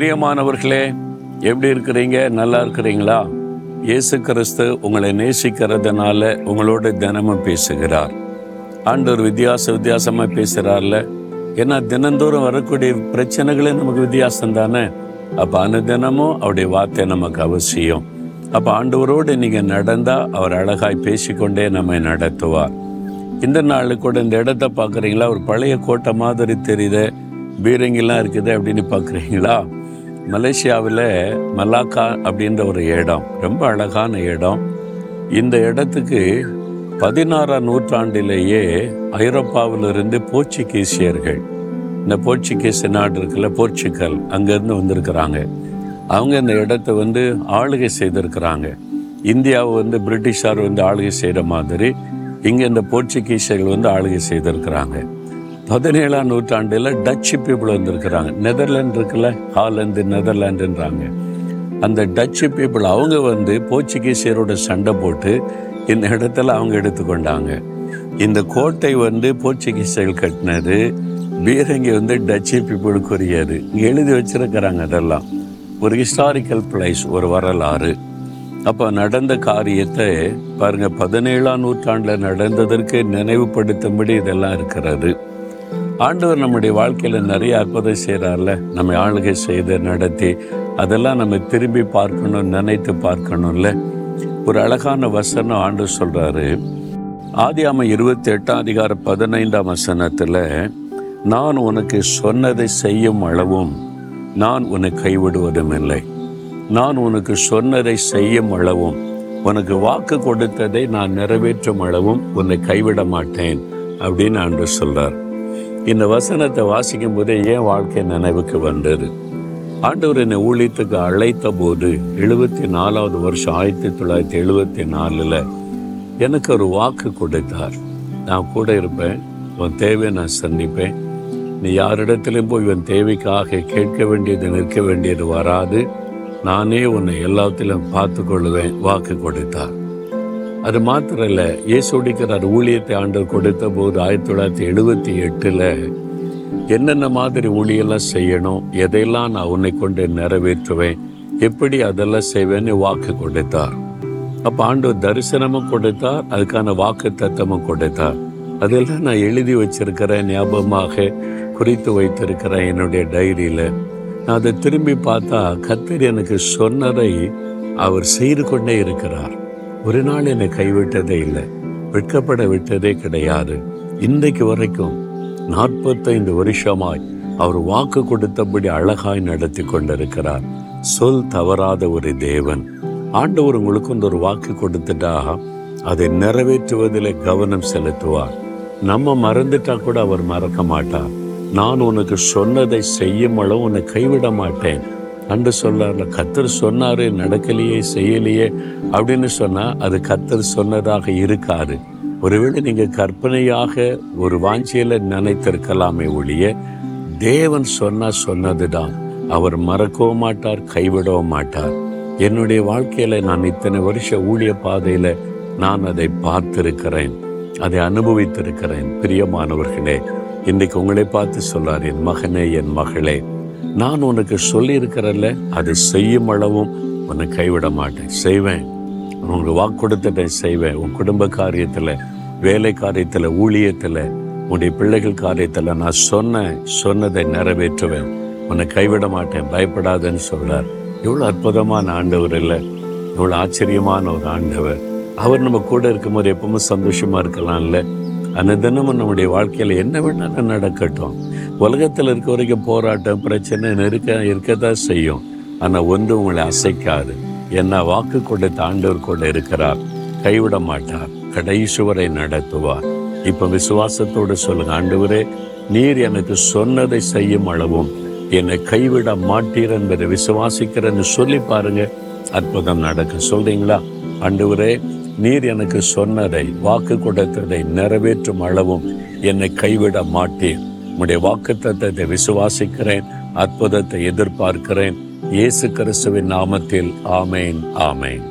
பிரியமானவர்களே, எப்படி இருக்கிறீங்க? நல்லா இருக்கிறீங்களா? இயேசு கிறிஸ்து உங்களை நேசிக்கிறதுனால உங்களோட தினமும் பேசுகிறார். ஆண்டவர் வித்தியாசமாக பேசுகிறார்ல. ஏன்னா தினந்தோறும் வரக்கூடிய பிரச்சனைகளே நமக்கு வித்தியாசம் தானே. அப்போ அந்த தினமும் அவருடைய வார்த்தை நமக்கு அவசியம். அப்போ ஆண்டவரோடு நீங்கள் நடந்தால் அவர் அழகாய் பேசிக்கொண்டே நம்மை நடத்துவார். இந்த நாளு கூட இந்த இடத்த பார்க்குறீங்களா? ஒரு பழைய கோட்டை மாதிரி தெரியுது, பீரங்கிலாம் இருக்குது அப்படின்னு பார்க்குறீங்களா? மலேசியாவில் மலாக்கா அப்படின்ற ஒரு இடம், ரொம்ப அழகான இடம். இந்த இடத்துக்கு 16ஆம் நூற்றாண்டிலேயே ஐரோப்பாவிலிருந்து போர்ச்சுகீசியர்கள், இந்த போர்ச்சுகீஸ் நாடு இருக்குல்ல, போர்ச்சுக்கல், அங்கேருந்து வந்திருக்கிறாங்க. அவங்க இந்த இடத்த வந்து ஆளுகை செய்திருக்கிறாங்க. இந்தியாவை வந்து பிரிட்டிஷார் வந்து ஆளுகை செய்கிற மாதிரி இங்கே இந்த போர்ச்சுகீஸர்கள் வந்து ஆளுகை செய்திருக்கிறாங்க. 17ஆம் நூற்றாண்டில் டச்சு பீப்புள் வந்திருக்கிறாங்க. நெதர்லாண்டு இருக்குல்ல, ஹாலந்து, நெதர்லாண்டுன்றாங்க. அந்த டச்சு பீப்புள் அவங்க வந்து போர்ச்சுகீஸரோட சண்டை போட்டு இந்த இடத்துல அவங்க எடுத்துக்கொண்டாங்க. இந்த கோட்டை வந்து போர்ச்சுகீஸர்கள் கட்டினது, பீரங்கி வந்து டச்சு பீப்புளுக்குரியது. இங்கே எழுதி வச்சிருக்கிறாங்க. அதெல்லாம் ஒரு ஹிஸ்டாரிக்கல் பிளேஸ், ஒரு வரலாறு. அப்போ நடந்த காரியத்தை பாருங்கள், 17ஆம் நூற்றாண்டில் நடந்ததற்கு நினைவுபடுத்தும்படி இதெல்லாம் இருக்கிறது. ஆண்டவர் நம்முடைய வாழ்க்கையில் நிறைய அற்புதம் செய்கிறார்ல, நம்மை ஆளுகை செய்து நடத்தி, அதெல்லாம் நம்ம திரும்பி பார்க்கணும், நினைத்து பார்க்கணும்ல. ஒரு அழகான வசனம் ஆண்டவர் சொல்கிறாரு. ஆதியாகமம் 28ஆம் அதிகாரம் 15ஆம் வசனத்தில், நான் உனக்கு சொன்னதை செய்யும் அளவும் நான் உன்னை கைவிடுவதும் இல்லை. நான் உனக்கு சொன்னதை செய்யும் அளவும், உனக்கு வாக்கு கொடுத்ததை நான் நிறைவேற்றும் அளவும் உன்னை கைவிட மாட்டேன் அப்படின்னு ஆண்டவர் சொல்கிறார். இந்த வசனத்தை வாசிக்கும் போதே ஏன் வாழ்க்கை நினைவுக்கு வந்தது. ஆண்டவர் என்னை ஊழியத்துக்கு அழைத்த போது 74ஆவது வருஷம் 1974ல் எனக்கு ஒரு வாக்கு கொடுத்தார். நான் கூட இருப்பேன், உன் தேவையை நான் சந்திப்பேன், நீ யாரிடத்திலும் போய் உன் தேவைக்காக கேட்க வேண்டியது நிற்க வேண்டியது வராது, நானே உன்னை எல்லாத்திலும் பார்த்து கொள்ளுவேன் வாக்கு கொடுத்தார். அது மாத்திரம் இல்லை, இயேசுடிக்கிறார் ஊழியத்தை ஆண்டவர் கொடுத்த போது 1978ல் என்னென்ன மாதிரி ஊழியெல்லாம் செய்யணும், எதையெல்லாம் நான் உன்னை கொண்டு நிறைவேற்றுவேன், எப்படி அதெல்லாம் செய்வேன்னு வாக்கு கொடுத்தார். அப்போ ஆண்டவர் தரிசனமும் கொடுத்தார், அதுக்கான வாக்கு தத்தமும் கொடுத்தார். அதெல்லாம் நான் எழுதி வச்சிருக்கிறேன், ஞாபகமாக குறித்து வைத்திருக்கிறேன் என்னுடைய டைரியில். நான் அதை திரும்பி பார்த்தா கர்த்தர் எனக்கு சொன்னதை அவர் செய்து கொண்டே இருக்கிறார். ஒரு நாள் என்னை கைவிட்டதே இல்லை, வெட்கப்பட விட்டதே கிடையாது. இன்றைக்கு வரைக்கும் 45 வருஷமாய் அவர் வாக்கு கொடுத்தபடி அழகாய் நடத்தி கொண்டிருக்கிறார். சொல் தவறாத ஒரு தேவன். ஆண்டவர் உங்களுக்கு இந்த ஒரு வாக்கு கொடுத்துட்டா அதை நிறைவேற்றுவதில் கவனம் செலுத்துவார். நம்ம மறந்துட்டா கூட அவர் மறக்க மாட்டார். நான் உனக்கு சொன்னதை செய்யும் அளவு உன்னை கைவிட மாட்டேன் அன்று சொல்லார்ல. கர்த்தர் சொன்னார், நடக்கலையே செய்யலையே அப்படின்னு சொன்னால் அது கர்த்தர் சொன்னதாக இருக்காது. ஒருவேளை நீங்கள் கற்பனையாக ஒரு வாஞ்சியில் நினைத்திருக்கலாமே ஒழிய தேவன் சொன்னால் சொன்னது தான். அவர் மறக்கவும் மாட்டார், கைவிடவும் மாட்டார். என்னுடைய வாழ்க்கையில் நான் இத்தனை வருஷ ஊழிய பாதையில் நான் அதை பார்த்திருக்கிறேன், அதை அனுபவித்திருக்கிறேன். பிரியமானவர்களே, இன்றைக்கு உங்களை பார்த்து சொல்றார், என் மகனே என் மகளே, நான் உனக்கு சொல்லியிருக்கிறல்ல, அதை செய்யும் அளவும் உன்னை கைவிட மாட்டேன், செய்வேன். உனக்கு வாக்கு கொடுத்துட்டே செய்வேன். உன் குடும்ப காரியத்தில், வேலை காரியத்தில், ஊழியத்தில், உன்னுடைய பிள்ளைகள் காரியத்தில் நான் சொன்னதை நிறைவேற்றுவேன், உன்னை கைவிட மாட்டேன், பயப்படாதன்னு சொல்றார். எவ்வளோ அற்புதமான ஆண்டவர் இல்லை, எவ்வளோ ஆச்சரியமான ஒரு ஆண்டவர். அவர் நம்ம கூட இருக்கும்போது எப்பவுமே சந்தோஷமாக இருக்கலாம்ல. அந்த தினமும் நம்முடைய வாழ்க்கையில் என்ன வேணாலும் நடக்கட்டும். உலகத்தில் இருக்க வரைக்கும் போராட்டம், பிரச்சனை, நெருக்கம் இருக்கதான் செய்யும். ஆனால் ஒன்று உங்களை அசைக்காது. என்ன வாக்கு கொடுத்த ஆண்டவர் கூட இருக்கிறார், கைவிட மாட்டார், கடைசி வரை நடத்துவார். இப்போ விசுவாசத்தோடு சொல்லுங்கள், ஆண்டவரே நீர் எனக்கு சொன்னதை செய்யும் அளவும் என்னை கைவிட மாட்டீர் என்பதை விசுவாசிக்கிறேன்னு சொல்லி பாருங்க, அற்புதம் நடக்க சொல்றீங்களா? ஆண்டவரே நீர் எனக்கு சொன்னதை வாக்கு கொடுத்ததை நிறைவேற்றும் அளவும் என்னை கைவிட மாட்டேன், உம்முடைய வாக்கு தத்தத்தை விசுவாசிக்கிறேன், அற்புதத்தை எதிர்பார்க்கிறேன். இயேசு கிறிஸ்துவின் நாமத்தில் ஆமேன், ஆமேன்.